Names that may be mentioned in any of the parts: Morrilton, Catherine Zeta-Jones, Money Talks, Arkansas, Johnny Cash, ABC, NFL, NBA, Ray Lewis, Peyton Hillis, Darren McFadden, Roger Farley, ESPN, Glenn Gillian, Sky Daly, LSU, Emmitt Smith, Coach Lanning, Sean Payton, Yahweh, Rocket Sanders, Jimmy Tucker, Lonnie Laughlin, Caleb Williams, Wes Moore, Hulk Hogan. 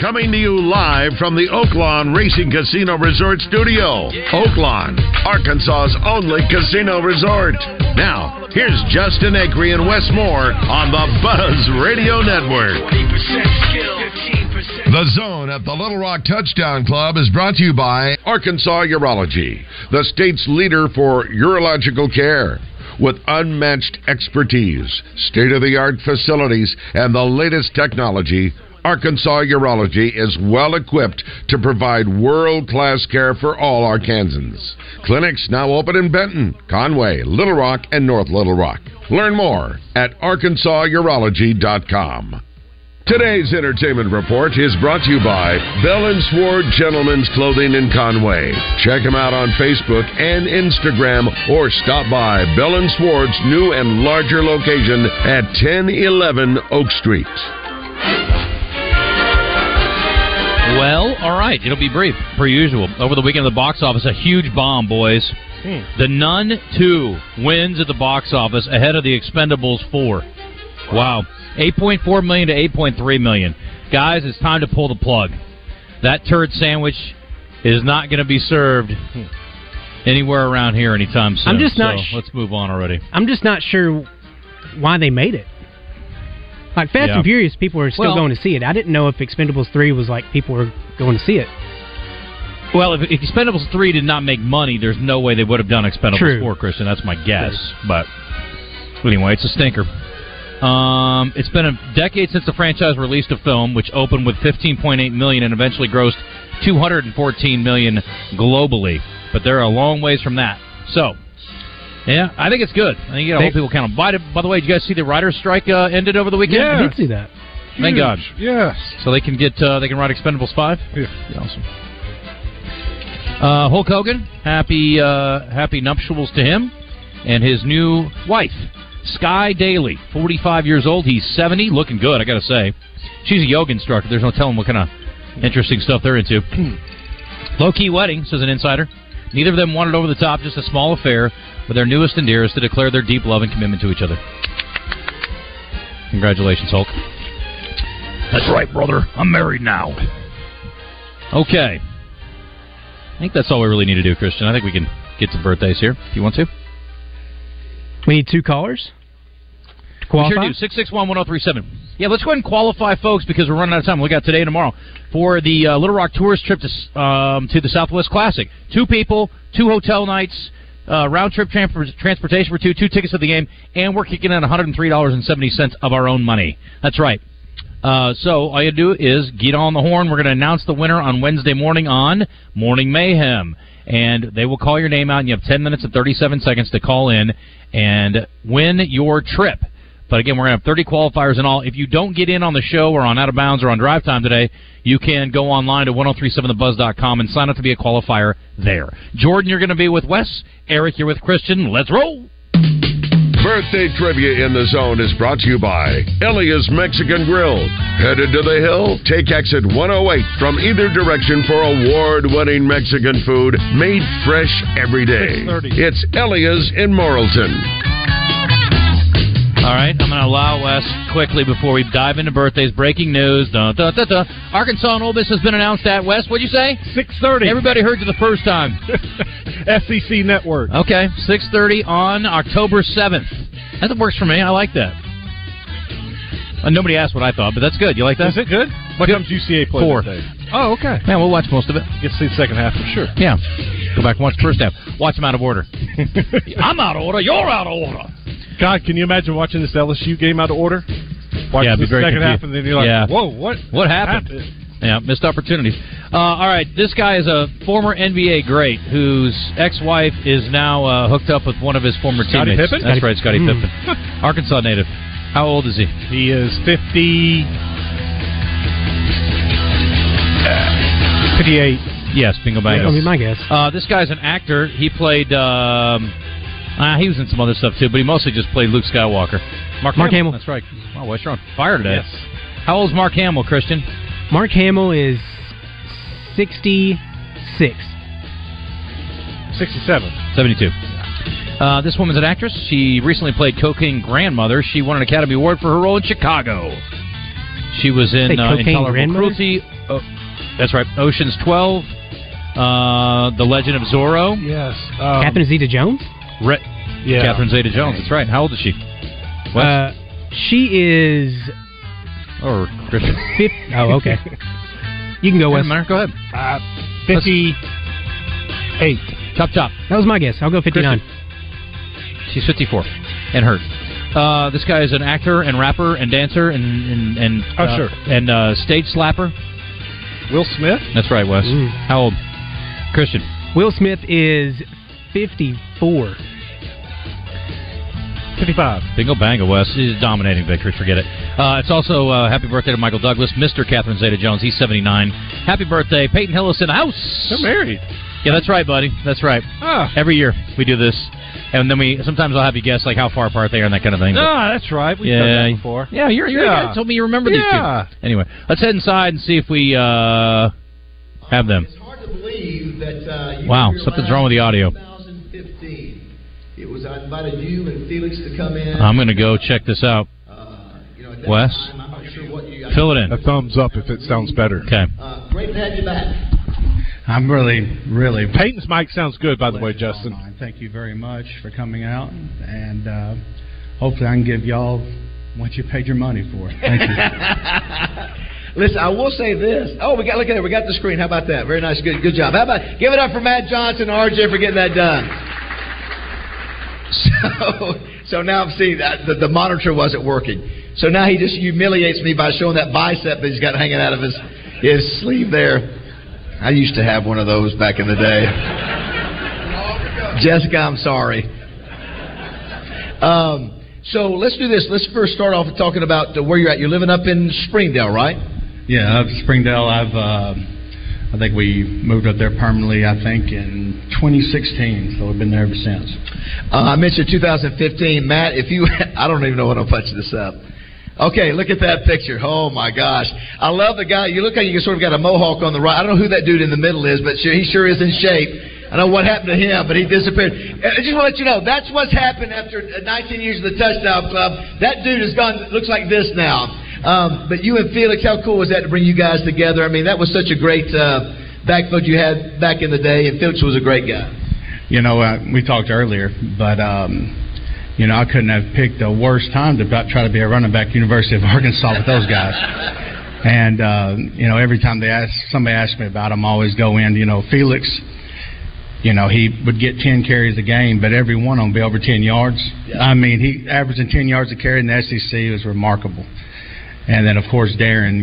Coming to you live from the Oaklawn Racing Casino Resort Studio. Yeah. Oaklawn, Arkansas's only casino resort. Now, here's Justin Acri and Wes Moore on the Buzz Radio Network. 20% skill, 15%. The Zone at the Little Rock Touchdown Club is brought to you by Arkansas Urology, the state's leader for urological care. With unmatched expertise, state-of-the-art facilities, and the latest technology, Arkansas Urology is well-equipped to provide world-class care for all Arkansans. Clinics now open in Benton, Conway, Little Rock, and North Little Rock. Learn more at ArkansasUrology.com. Today's entertainment report is brought to you by Bell & Sword Gentlemen's Clothing in Conway. Check them out on Facebook and Instagram, or stop by Bell & Sword's new and larger location at 1011 Oak Street. Well, all right. It'll be brief, per usual. Over the weekend at the box office, a huge bomb, boys. The Nun 2 wins at the box office ahead of The Expendables 4. Wow. $8.4 million to $8.3 million. Guys, it's time to pull the plug. That turd sandwich is not going to be served anywhere around here anytime soon. Let's move on already. I'm just not sure why they made it. Like, Fast and Furious, people are still going to see it. I didn't know if Expendables 3 was like people were going to see it. Well, if Expendables 3 did not make money, there's no way they would have done Expendables 4, Christian. That's my guess. True. But anyway, it's a stinker. It's been a decade since the franchise released a film, which opened with $15.8 million and eventually grossed $214 million globally. But they're a long ways from that. So... yeah, I think it's good. I think you got to hold people accountable. By the way, did you guys see the writer's strike ended over the weekend? Yeah. I did see that. Thank God. Yes. So they can get write Expendables 5? Yeah. Awesome. Hulk Hogan, happy nuptials to him and his new wife, Sky Daly, 45 years old. He's 70, looking good, I got to say. She's a yoga instructor. There's no telling what kind of interesting stuff they're into. Low-key wedding, says an insider. Neither of them wanted over the top, just a small affair, but their newest and dearest to declare their deep love and commitment to each other. Congratulations, Hulk. That's right, brother. I'm married now. Okay. I think that's all we really need to do, Christian. I think we can get to birthdays here, if you want to. We need two callers to qualify? We sure do. 661-1037. Yeah, let's go ahead and qualify, folks, because we're running out of time. We got today and tomorrow for the Little Rock Tourist trip to the Southwest Classic. Two people, two hotel nights, round-trip transportation for two tickets to the game, and we're kicking in $103.70 of our own money. That's right. So all you do is get on the horn. We're going to announce the winner on Wednesday morning on Morning Mayhem. And they will call your name out, and you have 10 minutes and 37 seconds to call in and win your trip. But again, we're going to have 30 qualifiers in all. If you don't get in on the show or on Out of Bounds or on Drive Time today, you can go online to 1037thebuzz.com and sign up to be a qualifier there. Jordan, you're going to be with Wes. Eric, you're with Christian. Let's roll. Birthday Trivia in the Zone is brought to you by Elia's Mexican Grill. Headed to the hill? Take exit 108 from either direction for award-winning Mexican food made fresh every day. It's Elia's in Morrilton. All right, I'm going to allow Wes quickly before we dive into birthdays. Breaking news. Dun, dun, dun, dun. Arkansas and Ole Miss has been announced at, Wes, what'd you say? 6:30. Everybody heard you the first time. SEC Network. Okay, 6:30 on October 7th. That works for me. I like that. Nobody asked what I thought, but that's good. You like that? Is it good? What comes UCA play today? Oh, okay. Yeah, we'll watch most of it. Get to see the second half for sure. Yeah. Go back and watch the first half. Watch them out of order. I'm out of order. You're out of order. God, can you imagine watching this LSU game out of order? Watching the second half, and then you're like, whoa, what happened? Yeah, missed opportunities. All right, this guy is a former NBA great whose ex-wife is now hooked up with one of his former teammates. Scotty Pippen? That's right, Scotty Pippen. Arkansas native. How old is he? He is 58. Yes, bingo bango. That would be my guess. This guy's an actor. He played... He was in some other stuff, too, but he mostly just played Luke Skywalker. Mark Hamill. That's right. Wow, Wes, you're on fire today. Yes. How old is Mark Hamill, Christian? Mark Hamill is 66. 67. 72. This woman's an actress. She recently played Cocaine Grandmother. She won an Academy Award for her role in Chicago. She was in Intolerable Cruelty. Oh, that's right. Ocean's 12. The Legend of Zorro. Yes. Catherine Zeta-Jones? Yeah. Catherine Zeta-Jones. That's right. How old is she? She is... Or Christian. Oh, okay. You can go, Wes. Go ahead. 58. Chop. That was my guess. I'll go 59. Christian. She's 54 and hurt. This guy is an actor and rapper and dancer and stage slapper. Will Smith? That's right, Wes. Ooh. How old? Christian. Will Smith is 54. 55. Bingo bango, Wes. He's dominating victory. Forget it. It's also happy birthday to Michael Douglas, Mr. Catherine Zeta-Jones. He's 79. Happy birthday, Peyton Hillis in the house. They're married. Yeah, that's right, buddy. That's right. Every year we do this. And then sometimes I'll have you guess like how far apart they are and that kind of thing. That's right. We've done that before. Yeah, you're you told me you remember these people. Anyway, let's head inside and see if we have them. It's hard to believe that something's wrong with the audio. 2015. It was I invited you and Felix to come in. I'm going to go check this out. Wes? I'm not sure what fill it in. A thumbs up if it sounds better. Okay. Great to have you back. I'm really... Peyton's mic sounds good, by the way, Justin. Online. Thank you very much for coming out, and hopefully I can give y'all what you paid your money for. Thank you. Listen, I will say this. Oh, look at it. We got the screen. How about that? Very nice. Good job. How about... Give it up for Matt Johnson and RJ for getting that done. So now I'm seeing that the monitor wasn't working. So now he just humiliates me by showing that bicep that he's got hanging out of his sleeve there. I used to have one of those back in the day. Jessica, I'm sorry. So let's do this. Let's first start off talking about where you're at. You're living up in Springdale, right? Yeah, up Springdale. I think we moved up there permanently, I think, in 2016. So we've been there ever since. I mentioned 2015. Matt, I don't even know when I'll punch this up. Okay, look at that picture. Oh, my gosh. I love the guy. You look like you sort of got a mohawk on the right. I don't know who that dude in the middle is, but he sure is in shape. I don't know what happened to him, but he disappeared. I just want to let you know, that's what's happened after 19 years of the Touchdown Club. That dude has gone, looks like this now. But you and Felix, how cool was that to bring you guys together? I mean, that was such a great backfield you had back in the day, and Felix was a great guy. We talked earlier, but, I couldn't have picked a worse time to try to be a running back University of Arkansas with those guys. And, every time somebody asks me about him, I always go in, Felix... he would get 10 carries a game, but every one of them would be over 10 yards. Yeah. I mean, he averaging 10 yards a carry in the SEC was remarkable. And then, of course, Darren,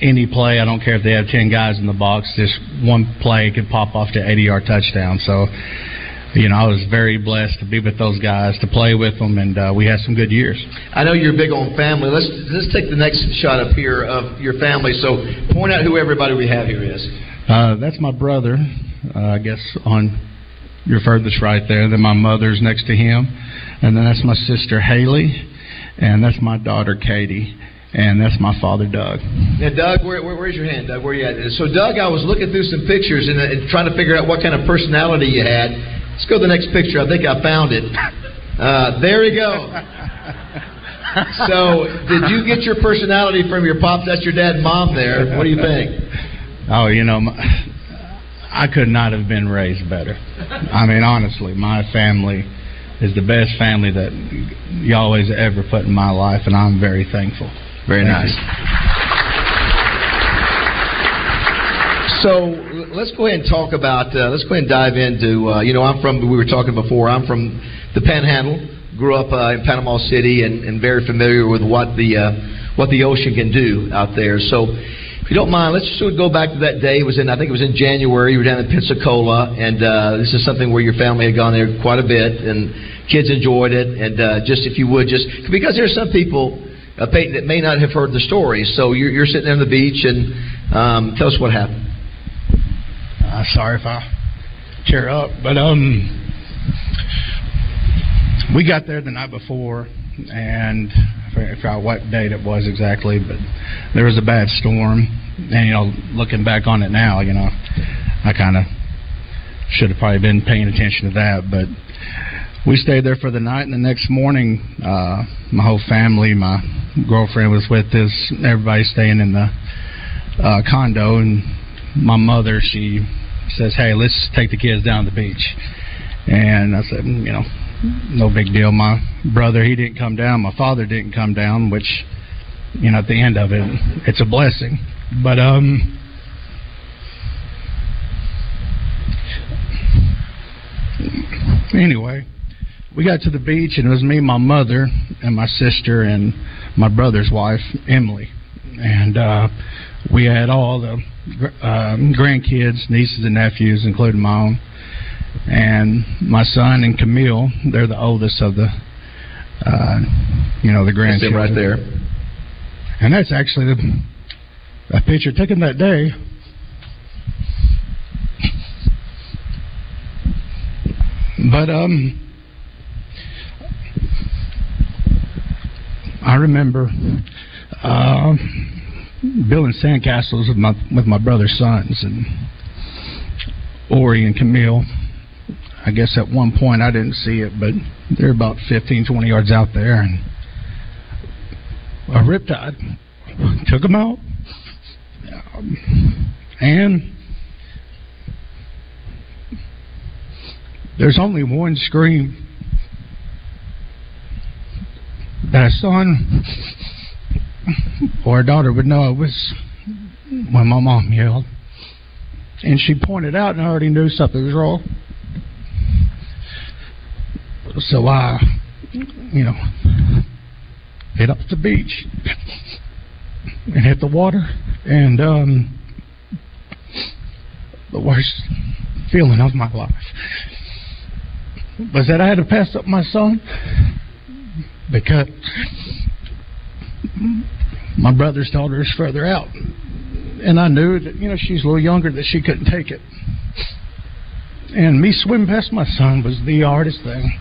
any play, I don't care if they have 10 guys in the box, just one play could pop off to 80-yard touchdown. So, I was very blessed to be with those guys, to play with them, and we had some good years. I know you're big on family. Let's take the next shot up here of your family. So point out who everybody we have here is. That's my brother. I guess on your furthest right there. Then my mother's next to him, and then that's my sister Haley, and that's my daughter Katie, and that's my father Doug. Now, Doug, where's your hand, Doug? Where are you at? So, Doug, I was looking through some pictures and trying to figure out what kind of personality you had. Let's go to the next picture. I think I found it. There we go. So, did you get your personality from your pop? That's your dad and mom there. What do you think? Oh, I could not have been raised better. I mean, honestly, my family is the best family that y'all always ever put in my life, and I'm very thankful. Very nice. So let's go ahead and talk about, let's go ahead and dive into, we were talking before, I'm from the Panhandle, grew up in Panama City, and very familiar with what the ocean can do out there. So, if you don't mind, let's just sort of go back to that day. I think it was in January. You were down in Pensacola, and this is something where your family had gone there quite a bit, and kids enjoyed it. And just if you would, just because there are some people, Peyton, that may not have heard the story. So you're sitting there on the beach, and tell us what happened. Sorry if I tear up, but we got there the night before, and I forgot what date it was exactly, but there was a bad storm. And, you know, looking back on it now, you know, I kind of should have probably been paying attention to that. But we stayed there for the night, and the next morning, my whole family, my girlfriend was with us, everybody staying in the condo. And my mother, she says, hey, let's take the kids down to the beach. And I said, you know, no big deal. My brother, he didn't come down. My father didn't come down, which, you know, at the end of it, it's a blessing. But anyway, we got to the beach, and it was me, my mother, and my sister, and my brother's wife, Emily. And we had all the grandkids, nieces and nephews, including my own. And my son and Camille, they're the oldest of the, you know, the grandchildren. That's it right there. And that's actually a picture taken that day. But I remember building sandcastles with my brother's sons and Ori and Camille. I guess at one point I didn't see it, but they're about 15, 20 yards out there, and a riptide took them out. And there's only one scream that a son or a daughter would know. It was when my mom yelled, and she pointed out, and I already knew something was wrong. So I, you know, hit up the beach and hit the water, and the worst feeling of my life was that I had to pass up my son because my brother's daughter is further out, and I knew that, you know, she's a little younger, that she couldn't take it. And me swimming past my son was the hardest thing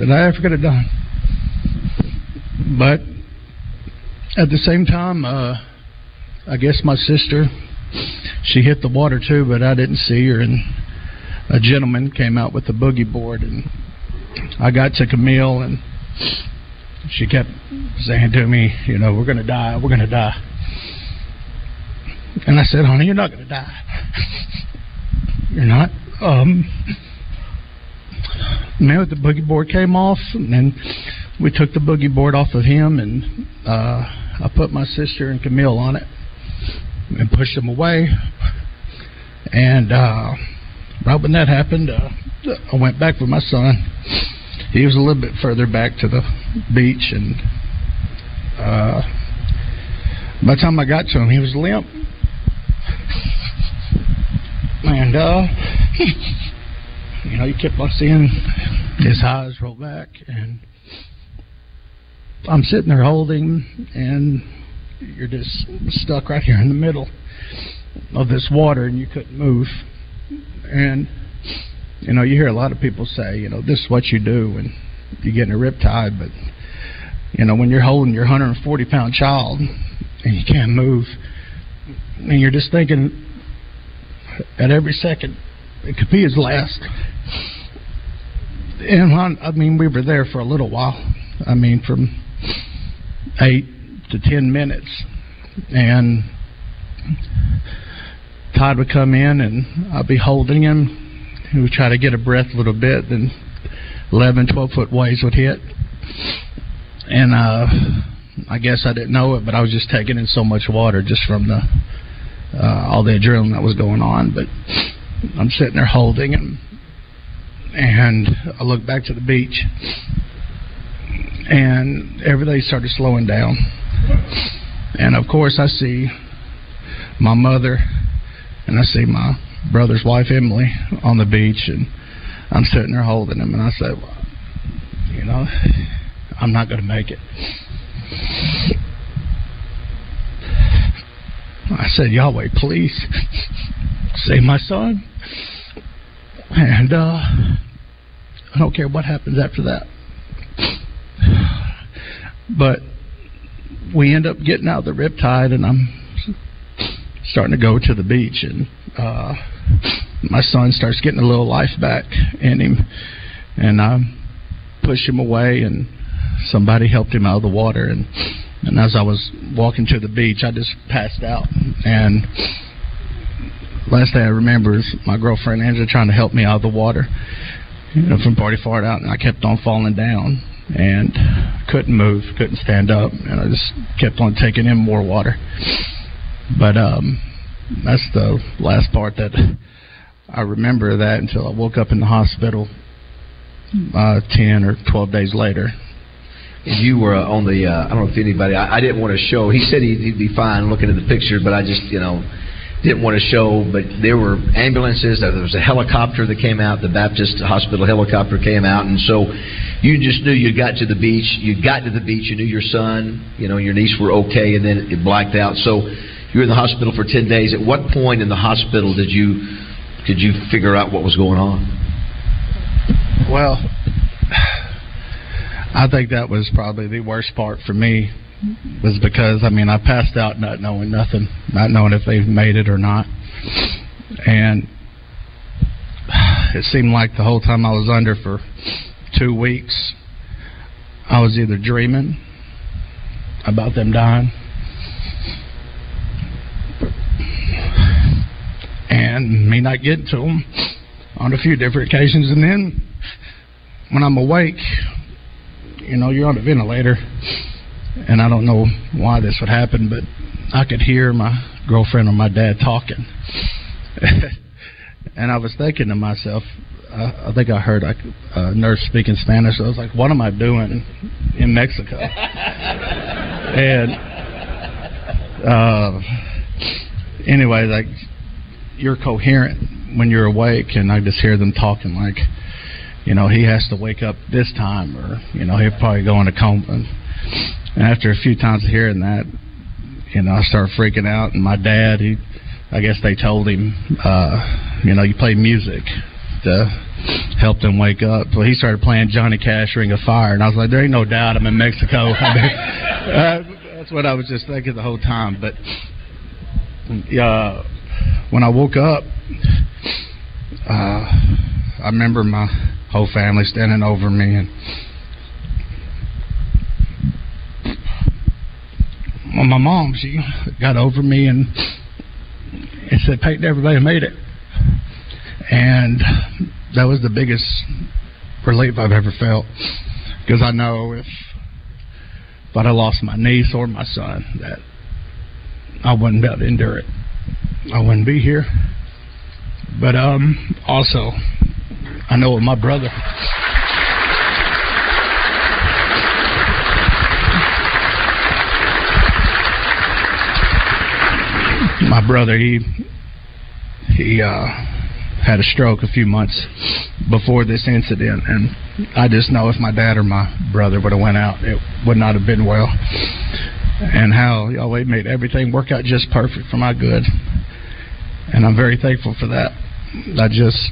that I ever could have done. But at the same time, I guess my sister, she hit the water too, but I didn't see her. And a gentleman came out with a boogie board, and I got to Camille, and she kept saying to me, you know, we're going to die. And I said, honey, you're not going to die. You're not. Man with the boogie board came off, and then we took the boogie board off of him, and I put my sister and Camille on it and pushed them away. And right when that happened, I went back with my son. He was a little bit further back to the beach, and by the time I got to him, he was limp. And you know, you kept on seeing his eyes roll back, and I'm sitting there holding, and you're just stuck right here in the middle of this water, and you couldn't move. And, you know, you hear a lot of people say, you know, this is what you do when you get in a riptide, but, you know, when you're holding your 140-pound child and you can't move, and you're just thinking at every second, it could be his last. And I mean, we were there for a little while. I mean, from 8 to 10 minutes, and Todd would come in, and I'd be holding him. He would try to get a breath a little bit, then 11, 12-foot waves would hit. And I guess I didn't know it, but I was just taking in so much water just from the all the adrenaline that was going on. But I'm sitting there holding him, and I look back to the beach, and everything started slowing down. And of course, I see my mother, and I see my brother's wife, Emily, on the beach, and I'm sitting there holding him, and I say, well, you know, I'm not going to make it. I said, Yahweh, please save my son. And I don't care what happens after that. But we end up getting out of the Riptide, and I'm starting to go to the beach, and my son starts getting a little life back in him, and I push him away, and somebody helped him out of the water, and as I was walking to the beach, I just passed out. And last thing I remember is my girlfriend Angela trying to help me out of the water, from pretty far out, and I kept on falling down and couldn't move, couldn't stand up, and I just kept on taking in more water. But that's the last part that I remember of that until I woke up in the hospital 10 or 12 days later. You were on the, I don't know if anybody, I didn't want to show. He said he'd be fine looking at the picture, but I just, didn't want to show. But there were ambulances, there was a helicopter that came out, the Baptist Hospital helicopter came out, and so you just knew you got to the beach. You knew your son, your niece were okay, and then it blacked out. So you were in the hospital for 10 days. At what point in the hospital did you figure out what was going on? Well, I think that was probably the worst part for me, was because, I passed out not knowing nothing, not knowing if they've made it or not. And it seemed like the whole time I was under for 2 weeks, I was either dreaming about them dying and me not getting to them on a few different occasions. And then when I'm awake, you're on a ventilator, and I don't know why this would happen, but I could hear my girlfriend or my dad talking. And I was thinking to myself, I think I heard a nurse speaking Spanish. So I was like, what am I doing in Mexico? And anyway, like, you're coherent when you're awake, and I just hear them talking like, he has to wake up this time, or, he'll probably go into coma. And after a few times of hearing that, I started freaking out. And my dad, I guess they told him, you play music to help them wake up. So he started playing Johnny Cash, Ring of Fire. And I was like, there ain't no doubt I'm in Mexico. That's what I was just thinking the whole time. But when I woke up, I remember my whole family standing over me, and my mom, she got over me and said, Peyton, everybody made it. And that was the biggest relief I've ever felt, because I know if I'd have lost my niece or my son, that I wouldn't be able to endure it. I wouldn't be here. But also, I know with my brother, he had a stroke a few months before this incident, and I just know if my dad or my brother would have went out, it would not have been well. And how Yahweh made everything work out just perfect for my good, and I'm very thankful for that. I just,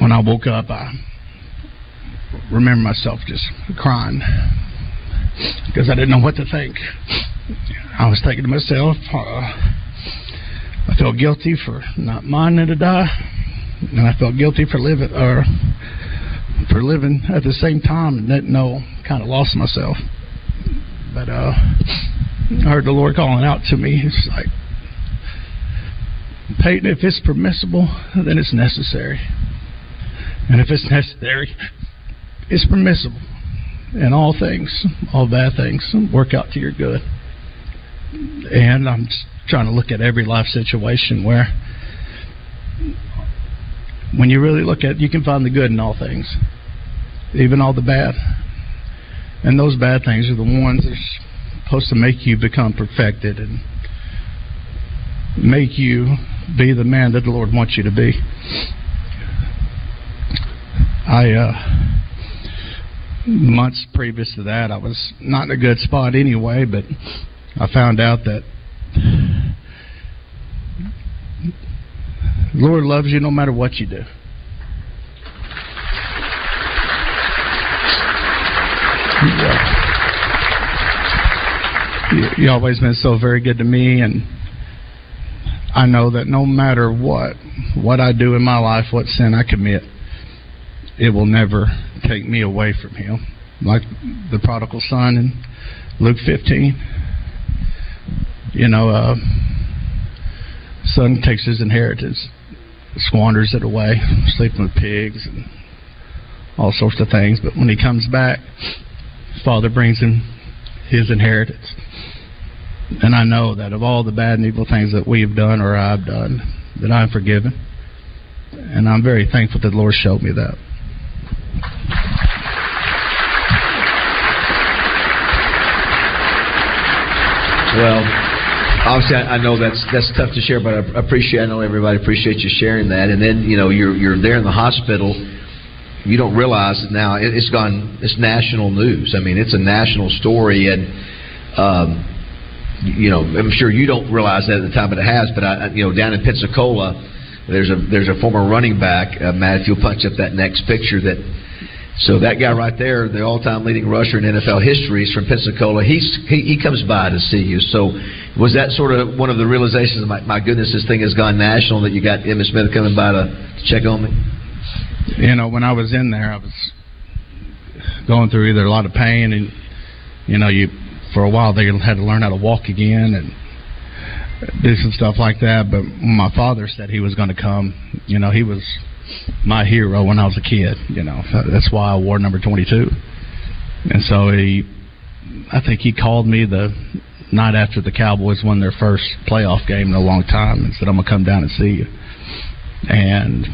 when I woke up, I remember myself just crying, because I didn't know what to think. I was thinking to myself, I felt guilty for not minding to die, and I felt guilty for living at the same time, and didn't know, kind of lost myself. But I heard the Lord calling out to me. It's like, Peyton, if it's permissible, then it's necessary. And if it's necessary, it's permissible. And all things, all bad things, work out to your good. And I'm just trying to look at every life situation where, when you really look at, you can find the good in all things, even all the bad. And those bad things are the ones that are supposed to make you become perfected and make you be the man that the Lord wants you to be. Months previous to that, I was not in a good spot anyway, but I found out that the Lord loves you no matter what you do. You always been so very good to me, and I know that no matter what I do in my life, what sin I commit, it will never take me away from Him. Like the prodigal son in Luke 15, son takes his inheritance, squanders it away, sleeping with pigs and all sorts of things. But when he comes back, Father brings him his inheritance. And I know that of all the bad and evil things that we've done or I've done, that I'm forgiven. And I'm very thankful that the Lord showed me that. Well, obviously, I know that's tough to share, but I know everybody appreciates you sharing that. And then, you're there in the hospital. You don't realize it now. It's national news. I mean, it's a national story, and I'm sure you don't realize that at the time, but it has. But down in Pensacola, there's a former running back, Matt. If you'll punch up that next picture, so that guy right there, the all-time leading rusher in NFL history, is from Pensacola. He comes by to see you. So was that sort of one of the realizations? My goodness, this thing has gone national. That you got Emmitt Smith coming by to check on me. When I was in there, I was going through either a lot of pain, and for a while they had to learn how to walk again and do some stuff like that. But when my father said he was going to come, he was my hero when I was a kid. That's why I wore number 22. And so I think he called me the night after the Cowboys won their first playoff game in a long time and said, "I'm gonna come down and see you." And,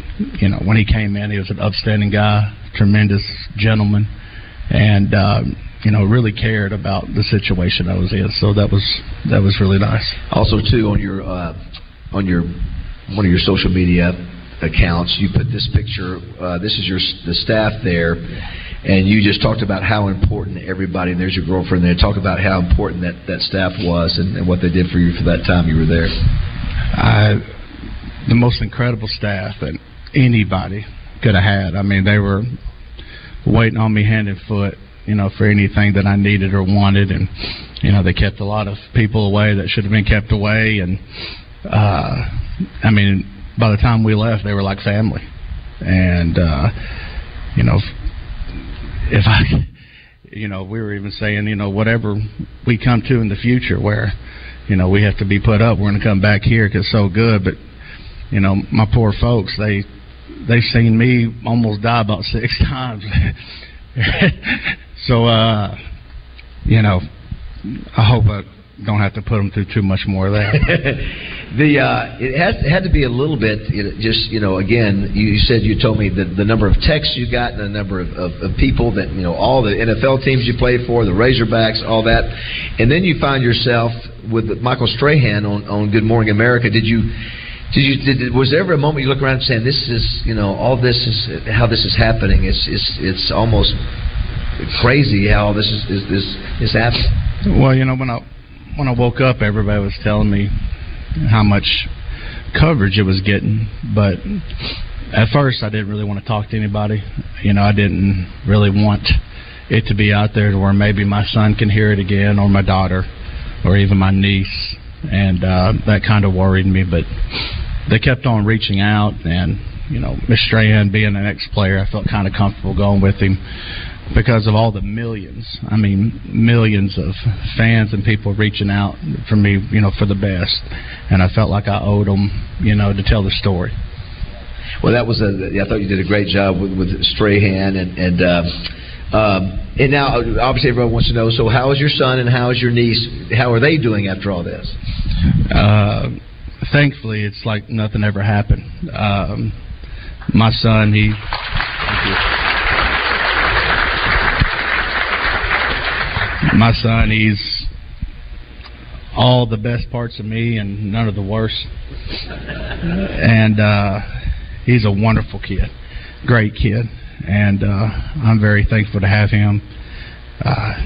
when he came in, he was an upstanding guy, tremendous gentleman, and, really cared about the situation I was in. So that was really nice. Also, too, on your one of your social media accounts, you put this picture. This is the staff there, and you just talked about how important everybody, and there's your girlfriend there, talk about how important that staff was and what they did for you for that time you were there. The most incredible staff that anybody could have had. I mean, they were waiting on me hand and foot, for anything that I needed or wanted. And, they kept a lot of people away that should have been kept away. And, by the time we left, they were like family. And, if I, we were even saying, whatever we come to in the future where, we have to be put up, we're going to come back here because it's so good. But, my poor folks, they've seen me almost die about 6 times. So, I hope I don't have to put them through too much more of that. It had to be a little bit, again, you said you told me that the number of texts you got and the number of people that, all the NFL teams you played for, the Razorbacks, all that. And then you find yourself with Michael Strahan on Good Morning America. Was there ever a moment you look around and saying, "This is, all this is how this is happening"? It's almost crazy how this is happening. Well, when I woke up, everybody was telling me how much coverage it was getting, but at first I didn't really want to talk to anybody. I didn't really want it to be out there to where maybe my son can hear it again, or my daughter, or even my niece, and that kind of worried me, but. They kept on reaching out, and, Ms. Strahan being an ex-player, I felt kind of comfortable going with him because of all the millions of fans and people reaching out for me, for the best. And I felt like I owed them, to tell the story. Well, I thought you did a great job with Strahan, and now, obviously, everyone wants to know, so how is your son and how is your niece? How are they doing after all this? Thankfully, it's like nothing ever happened. My son, he's all the best parts of me and none of the worst. And he's a wonderful kid, great kid, and I'm very thankful to have him.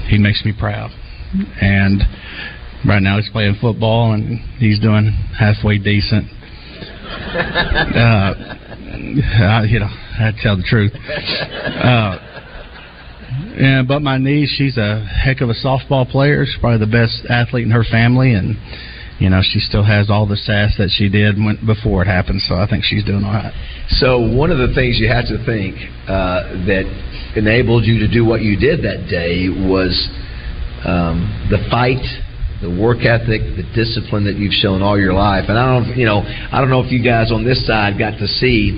He makes me proud, and. Right now he's playing football, and he's doing halfway decent. I tell the truth. Yeah, but my niece, she's a heck of a softball player. She's probably the best athlete in her family, and you know, she still has all the sass that she did before it happened, so I think she's doing all right. So one of the things you had to think that enabled you to do what you did that day was the fight, the work ethic, the discipline that you've shown all your life. And I don't know if you guys on this side got to see,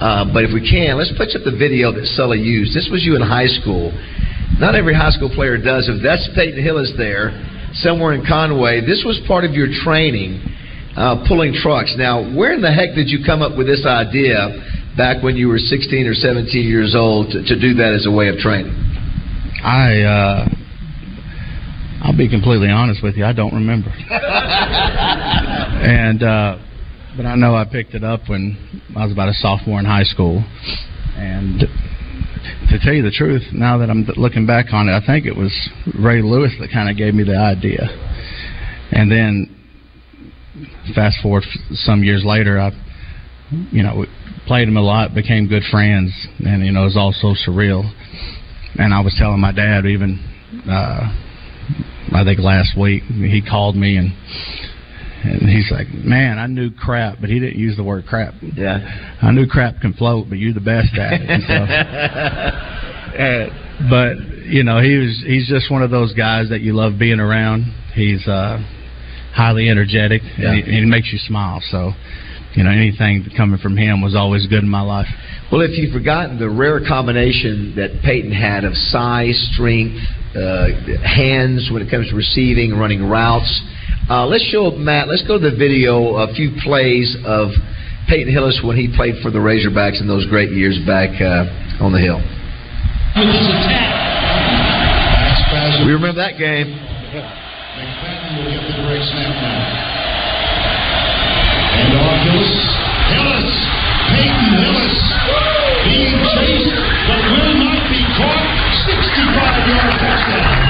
but if we can, let's put up the video that Sully used. This was you in high school. Not every high school player does. If that's Peyton Hillis there, somewhere in Conway, this was part of your training, pulling trucks. Now, where in the heck did you come up with this idea back when you were 16 or 17 years old to do that as a way of training? I'll be completely honest with you, I don't remember. But I know I picked it up when I was about a sophomore in high school. And to tell you the truth, now that I'm looking back on it, I think it was Ray Lewis that kind of gave me the idea. And then, fast forward some years later, I played him a lot, became good friends, and, it was all so surreal. And I was telling my dad even, I think last week, he called me and he's like, man, I knew crap, but he didn't use the word crap. Yeah. I knew crap can float, but you're the best at it. And so, but, he's just one of those guys that you love being around. He's highly energetic, yeah. and he makes you smile. So, anything coming from him was always good in my life. Well, if you've forgotten the rare combination that Peyton had of size, strength, hands when it comes to receiving, running routes, let's show up, Matt. Let's go to the video, a few plays of Peyton Hillis when he played for the Razorbacks in those great years back on the Hill. We remember that game. McFadden will get the direct snap now. And off Hillis. Peyton Hillis being chased, but will not be caught. 65-yard touchdown.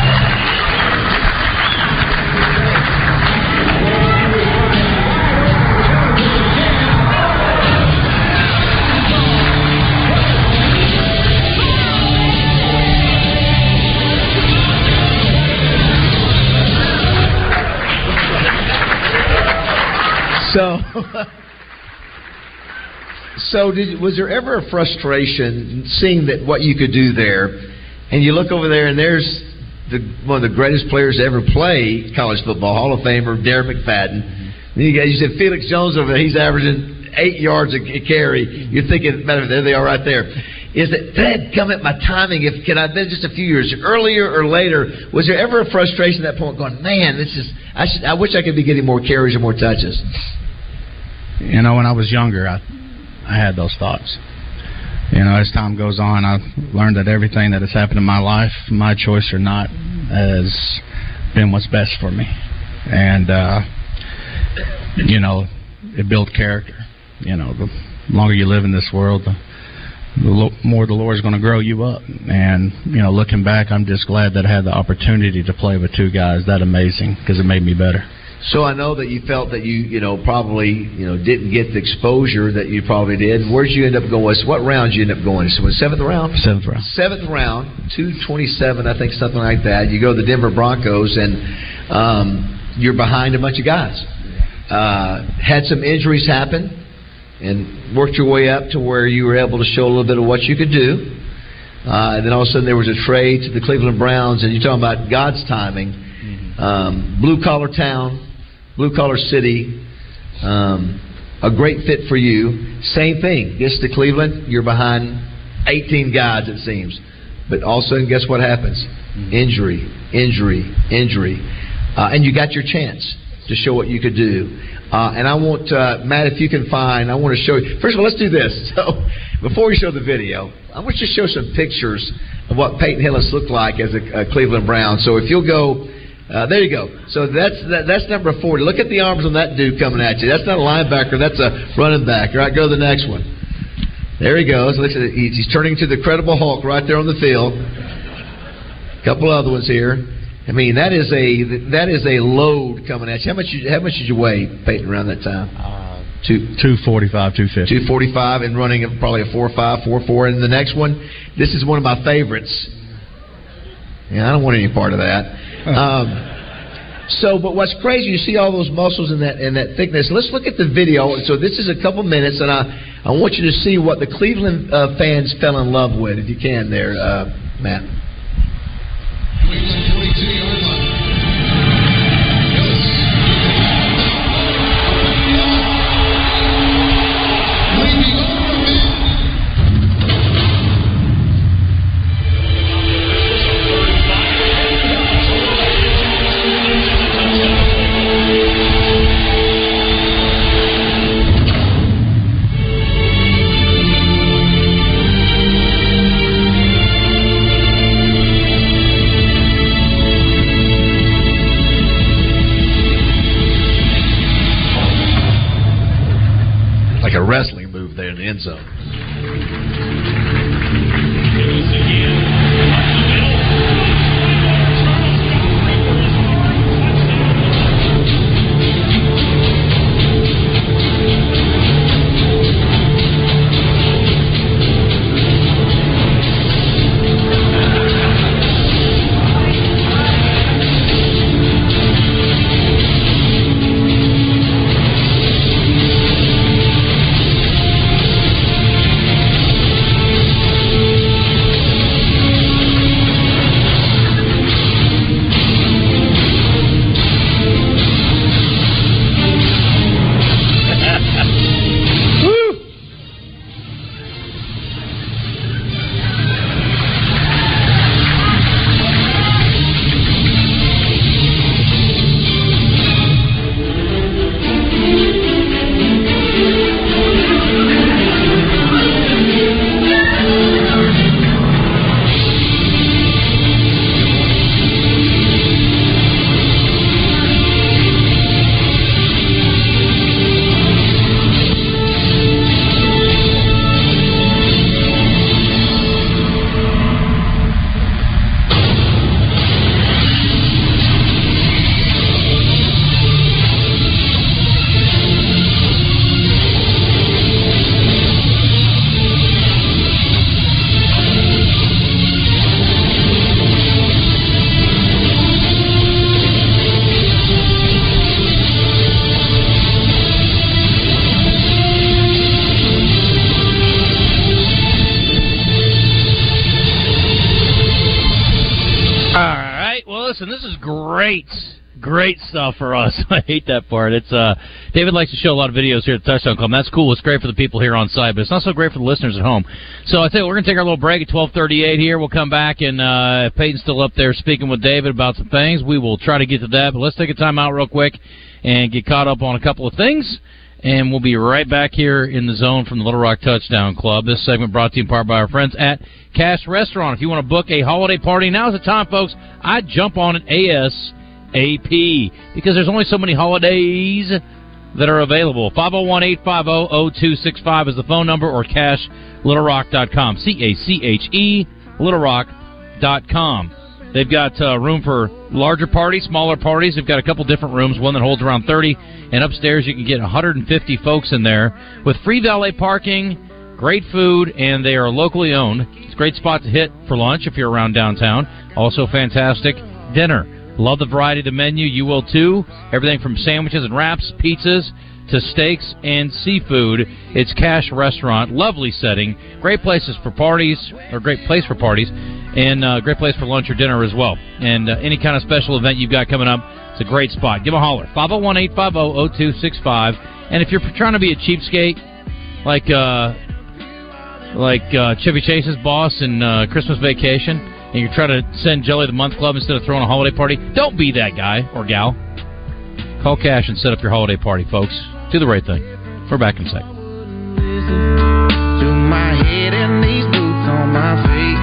So was there ever a frustration seeing that what you could do there, and you look over there and there's one of the greatest players to ever play college football, Hall of Famer Darren McFadden. Mm-hmm. Then you said Felix Jones over there, he's averaging 8 yards a carry. You're thinking, man, there they are right there. Is that had come at my timing? If could I have been just a few years earlier or later? Was there ever a frustration at that point going, man, this is I wish I could be getting more carries or more touches? When I was younger, I had those thoughts. As time goes on, I've learned that everything that has happened in my life, my choice or not, has been what's best for me. And, it built character. The longer you live in this world, the more the Lord's going to grow you up. And, looking back, I'm just glad that I had the opportunity to play with two guys that amazing because it made me better. So I know that you felt that you probably, didn't get the exposure that you probably did. Where'd you end up going? So what round did you end up going? So seventh round? Seventh round, 227, I think, something like that. You go to the Denver Broncos, and you're behind a bunch of guys. Had some injuries happen and worked your way up to where you were able to show a little bit of what you could do. And then all of a sudden there was a trade to the Cleveland Browns, and you're talking about God's timing. Blue-collar town. Blue-collar city, a great fit for you. Same thing. Gets to Cleveland, you're behind 18 guys, it seems. But all of a sudden, guess what happens? Injury. And you got your chance to show what you could do. And I want, Matt, if you can find, I want to show you. First of all, let's do this. So before we show the video, I want you to show some pictures of what Peyton Hillis looked like as a Cleveland Brown. So if you'll go... there you go. So that's number 40. Look at the arms on that dude coming at you. That's not a linebacker. That's a running back. All right, go to the next one. There he goes. He's turning to the Incredible Hulk right there on the field. A couple other ones here. I mean, that is a load coming at you. How much did you weigh, Peyton, around that time? 245, 250. 245 and running probably a 4.5, 4.4. And the next one, this is one of my favorites. Yeah, I don't want any part of that. So, but what's crazy, you see all those muscles in that thickness. Let's look at the video. So this is a couple minutes, and I want you to see what the Cleveland fans fell in love with, if you can there, Matt. Cleveland 42-yard line. A wrestling move there in the end zone. Great stuff for us. I hate that part. It's David likes to show a lot of videos here at the Touchdown Club. That's cool. It's great for the people here on site, but it's not so great for the listeners at home. So I think we're going to take our little break at 12:38 here. We'll come back, and if Peyton's still up there speaking with David about some things, we will try to get to that. But let's take a time out real quick and get caught up on a couple of things, and we'll be right back here in the zone from the Little Rock Touchdown Club. This segment brought to you in part by our friends at Cash Restaurant. If you want to book a holiday party, now's the time, folks. I jump on it ASAP, because there's only so many holidays that are available. 501-850-0265 is the phone number, or cashlittlerock.com. C-A-C-H-E, littlerock.com. They've got room for larger parties, smaller parties. They've got a couple different rooms, one that holds around 30, and upstairs you can get 150 folks in there with free valet parking, great food, and they are locally owned. It's a great spot to hit for lunch if you're around downtown. Also fantastic dinner. Love the variety of the menu. You will, too. Everything from sandwiches and wraps, pizzas, to steaks and seafood. It's Cash Restaurant. Lovely setting. Great place for parties. And great place for lunch or dinner as well. And any kind of special event you've got coming up, it's a great spot. Give a holler. 501-850-0265. And if you're trying to be a cheapskate, like Chevy Chase's boss in Christmas Vacation, and you try to send Jelly the Month Club instead of throwing a holiday party, don't be that guy or gal. Call Cash and set up your holiday party, folks. Do the right thing. We're back in a sec. To my head and these boots on my feet.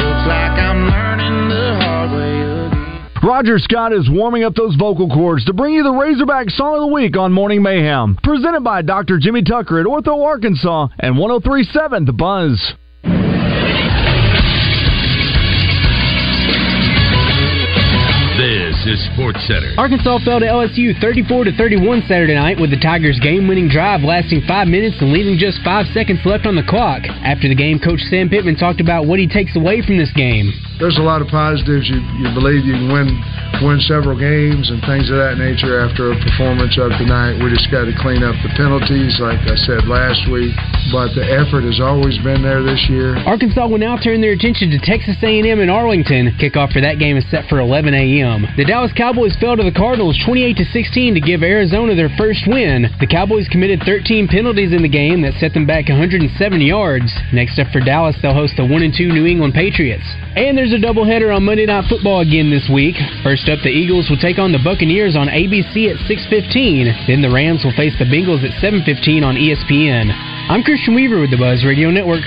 Looks like I'm learning the hard way again. Roger Scott is warming up those vocal cords to bring you the Razorback Song of the Week on Morning Mayhem. Presented by Dr. Jimmy Tucker at Ortho Arkansas and 103.7 The Buzz. Sports Center. Arkansas fell to LSU 34-31 Saturday night, with the Tigers' game-winning drive lasting 5 minutes and leaving just 5 seconds left on the clock. After the game, Coach Sam Pittman talked about what he takes away from this game. there's a lot of positives. You believe you can win several games and things of that nature after a performance of tonight. We just got to clean up the penalties, like I said last week. But the effort has always been there this year. Arkansas will now turn their attention to Texas A&M in Arlington. Kickoff for that game is set for 11 a.m. The Dallas Cowboys fell to the Cardinals 28-16 to give Arizona their first win. The Cowboys committed 13 penalties in the game that set them back 107 yards. Next up for Dallas, they'll host the 1-2 New England Patriots. And there's a doubleheader on Monday Night Football again this week. First up, the Eagles will take on the Buccaneers on ABC at 6:15. Then the Rams will face the Bengals at 7:15 on ESPN. I'm Christian Weaver with the Buzz Radio Network.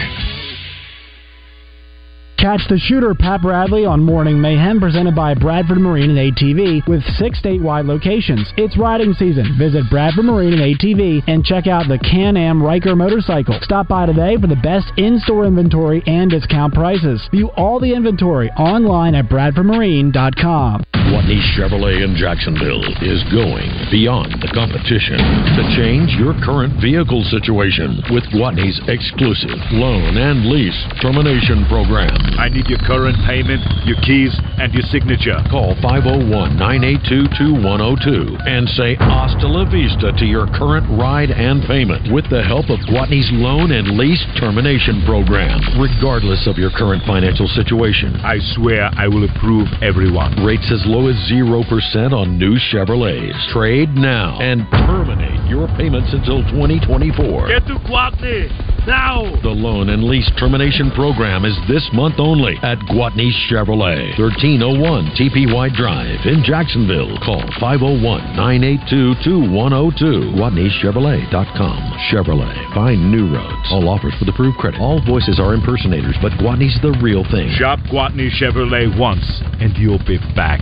Catch the shooter Pat Bradley on Morning Mayhem, presented by Bradford Marine and ATV, with 6 statewide locations. It's riding season. Visit Bradford Marine and ATV and check out the Can-Am Ryker motorcycle. Stop by today for the best in-store inventory and discount prices. View all the inventory online at bradfordmarine.com. Watney Chevrolet in Jacksonville is going beyond the competition to change your current vehicle situation with Watney's exclusive loan and lease termination program. I need your current payment, your keys, and your signature. Call 501-982-2102 and say hasta la vista to your current ride and payment with the help of Watney's loan and lease termination program, regardless of your current financial situation. I swear I will approve everyone. Rates as low as 0% on new Chevrolets. Trade now and terminate your payments until 2024. Get to Guatney now! The loan and lease termination program is this month only at Guatney Chevrolet, 1301 TPY Drive in Jacksonville. Call 501-982-2102, GuatneyChevrolet.com. Chevrolet, find new roads. All offers with approved credit. All voices are impersonators, but Guatney's the real thing. Shop Guatney Chevrolet once, and you'll be back.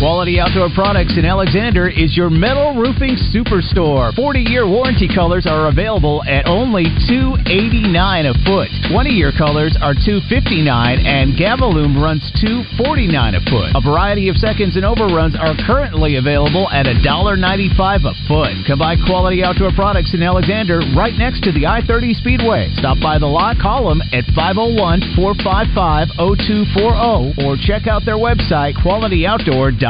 Quality Outdoor Products in Alexander is your metal roofing superstore. 40-year warranty colors are available at only $2.89 a foot. 20-year colors are $2.59, and Gavilume runs $2.49 a foot. A variety of seconds and overruns are currently available at $1.95 a foot. Come by Quality Outdoor Products in Alexander, right next to the I-30 Speedway. Stop by the lot, call them at 501-455-0240, or check out their website, qualityoutdoor.net.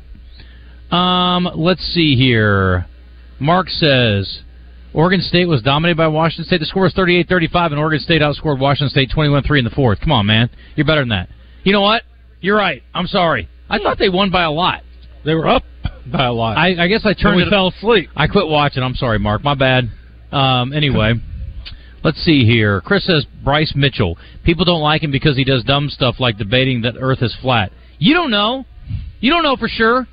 Let's see here. Mark says, Oregon State was dominated by Washington State. The score was 38-35, and Oregon State outscored Washington State 21-3 in the fourth. Come on, man. You're better than that. You know what? You're right. I'm sorry. I thought they won by a lot. They were up by a lot. I guess I turned it. Fell asleep. I quit watching. I'm sorry, Mark. My bad. Anyway, let's see here. Chris says Bryce Mitchell. People don't like him because he does dumb stuff like debating that Earth is flat. You don't know. You don't know for sure.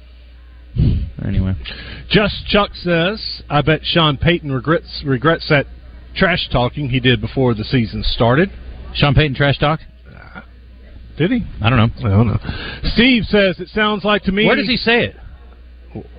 Anyway, Just Chuck says, I bet Sean Payton regrets that trash talking he did before the season started. Sean Payton trash talk? Did he? I don't know. I don't know. Steve says, it sounds like to me... Where does he say it?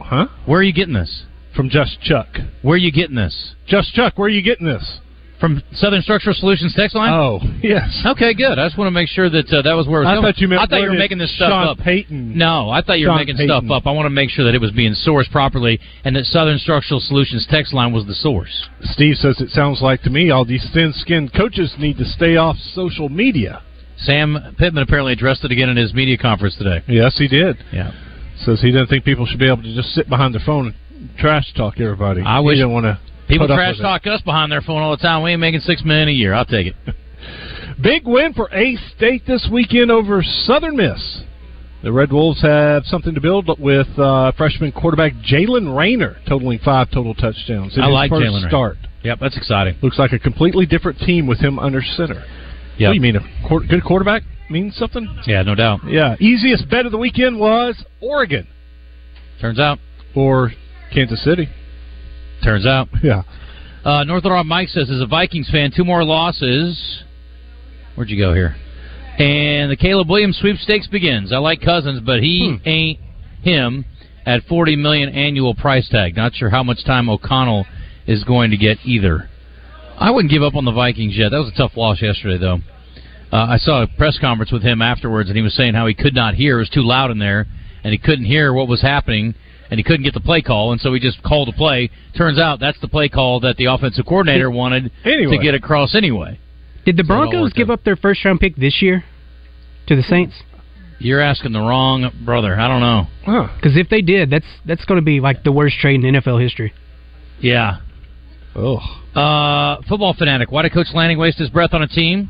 Huh? Where are you getting this? From Just Chuck. Where are you getting this? Just Chuck, where are you getting this? From Southern Structural Solutions text line? Oh, yes. Okay, good. I just want to make sure that that was where it was going. I thought you were making this stuff up. Sean Payton. No, I thought you were making stuff up. I want to make sure that it was being sourced properly and that Southern Structural Solutions text line was the source. Steve says, it sounds like to me all these thin-skinned coaches need to stay off social media. Sam Pittman apparently addressed it again in his media conference today. Yes, he did. Yeah. Says he doesn't think people should be able to just sit behind their phone and trash talk everybody. I wish... Don't want to... People trash talk us behind their phone all the time. We ain't making $6 million a year. I'll take it. Big win for A-State this weekend over Southern Miss. The Red Wolves have something to build with freshman quarterback Jaylen Raynor, totaling 5 total touchdowns. I like Jaylen Raynor. Yep, that's exciting. Looks like a completely different team with him under center. Yep. What do you mean, a good quarterback means something? Yeah, no doubt. Yeah, easiest bet of the weekend was Oregon. Turns out. Or Kansas City. Turns out. Yeah. Northern Rob Mike says, as a Vikings fan, 2 more losses. Where'd you go here? And the Caleb Williams sweepstakes begins. I like Cousins, but he ain't him at $40 million annual price tag. Not sure how much time O'Connell is going to get either. I wouldn't give up on the Vikings yet. That was a tough loss yesterday, though. I saw a press conference with him afterwards, and he was saying how he could not hear. It was too loud in there, and he couldn't hear what was happening. And he couldn't get the play call, and so he just called a play. Turns out that's the play call that the offensive coordinator wanted to get across anyway. Did the Broncos give up their first-round pick this year to the Saints? You're asking the wrong brother. I don't know. Because if they did, that's going to be like the worst trade in NFL history. Yeah. Oh. Football fanatic. Why did Coach Lanning waste his breath on a team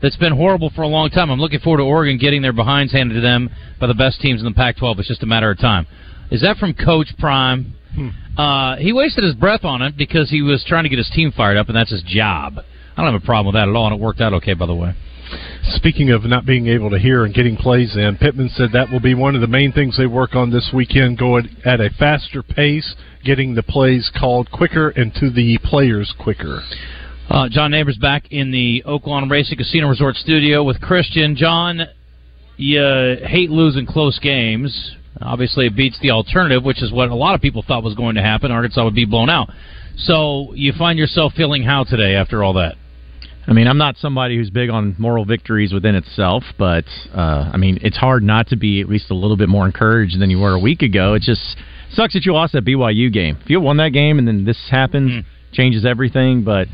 that's been horrible for a long time? I'm looking forward to Oregon getting their behinds handed to them by the best teams in the Pac-12. It's just a matter of time. Is that from Coach Prime? He wasted his breath on it because he was trying to get his team fired up, and that's his job. I don't have a problem with that at all, and it worked out okay, by the way. Speaking of not being able to hear and getting plays in, Pittman said that will be one of the main things they work on this weekend, going at a faster pace, getting the plays called quicker and to the players quicker. John Neighbors back in the Oaklawn Racing Casino Resort studio with Christian. John, you hate losing close games. Obviously, it beats the alternative, which is what a lot of people thought was going to happen. Arkansas would be blown out. So you find yourself feeling how today after all that? I mean, I'm not somebody who's big on moral victories within itself, but, I mean, it's hard not to be at least a little bit more encouraged than you were a week ago. It just sucks that you lost that BYU game. If you won that game and then this happens, changes everything. But,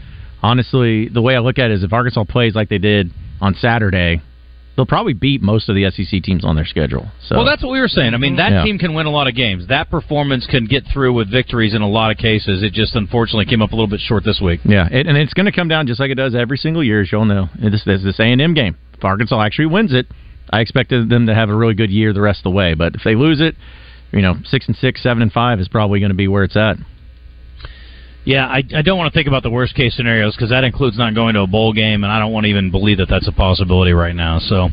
honestly, the way I look at it is if Arkansas plays like they did on Saturday, they'll probably beat most of the SEC teams on their schedule. So, well, that's what we were saying. I mean, that team can win a lot of games. That performance can get through with victories in a lot of cases. It just unfortunately came up a little bit short this week. Yeah, and it's going to come down just like it does every single year, as you all know. This A&M game. If Arkansas actually wins it, I expected them to have a really good year the rest of the way. But if they lose it, you know, 6-6, 7-5 is probably going to be where it's at. Yeah, I don't want to think about the worst-case scenarios because that includes not going to a bowl game, and I don't want to even believe that that's a possibility right now. So,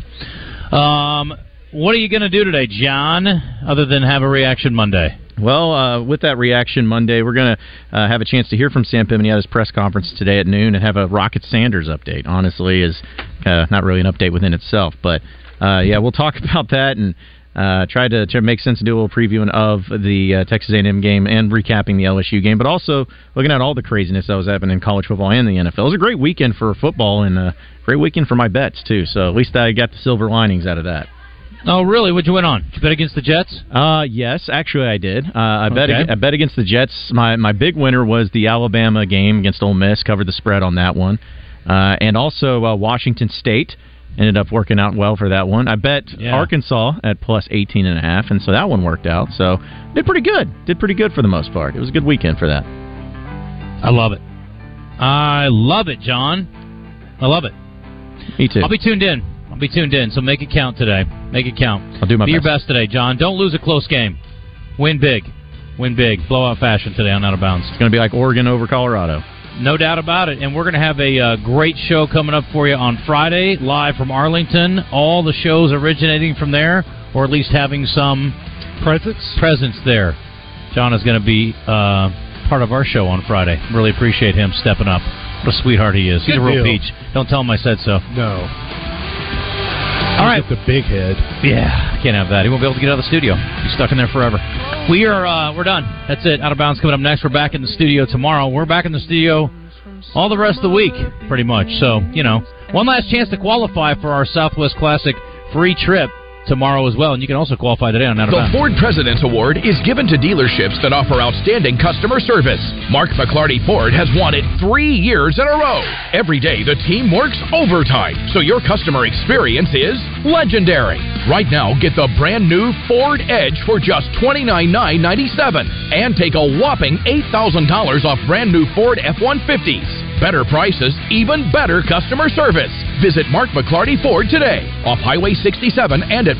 what are you going to do today, John, other than have a Reaction Monday? Well, with that Reaction Monday, we're going to have a chance to hear from Sam Pittman. He had his press conference today at noon and have a Rocket Sanders update. Honestly, is not really an update within itself. But, yeah, we'll talk about that and try to make sense and do a little previewing of the Texas A&M game and recapping the LSU game, but also looking at all the craziness that was happening in college football and the NFL. It was a great weekend for football and a great weekend for my bets, too. So at least I got the silver linings out of that. Oh, really? What'd you win on? Did you bet against the Jets? Yes, actually I did. I bet against the Jets. My big winner was the Alabama game against Ole Miss. Covered the spread on that one. And also Washington State. Ended up working out well for that one. I bet Arkansas at plus 18.5, and so that one worked out. So did pretty good. Did pretty good for the most part. It was a good weekend for that. I love it. I love it, John. I love it. Me too. I'll be tuned in. So make it count today. Make it count. I'll do my best. Be your best today, John. Don't lose a close game. Win big. Win big. Blowout fashion today on Out of Bounds. It's going to be like Oregon over Colorado. No doubt about it. And we're going to have a great show coming up for you on Friday, live from Arlington. All the shows originating from there, or at least having some presence there. John is going to be part of our show on Friday. Really appreciate him stepping up. What a sweetheart he is. He's a real peach. Don't tell him I said so. No. All right. The big head. Yeah, can't have that. He won't be able to get out of the studio. He's stuck in there forever. We're done. That's it. Out of Bounds coming up next. We're back in the studio tomorrow. We're back in the studio all the rest of the week, pretty much. So, you know, one last chance to qualify for our Southwest Classic free trip tomorrow as well, and you can also qualify today on Out of Bounds. The Ford President's Award is given to dealerships that offer outstanding customer service. Mark McLarty Ford has won it 3 years in a row. Every day, the team works overtime, so your customer experience is legendary. Right now, get the brand-new Ford Edge for just $29,997 and take a whopping $8,000 off brand-new Ford F-150s. Better prices, even better customer service. Visit Mark McLarty Ford today off Highway 67 and at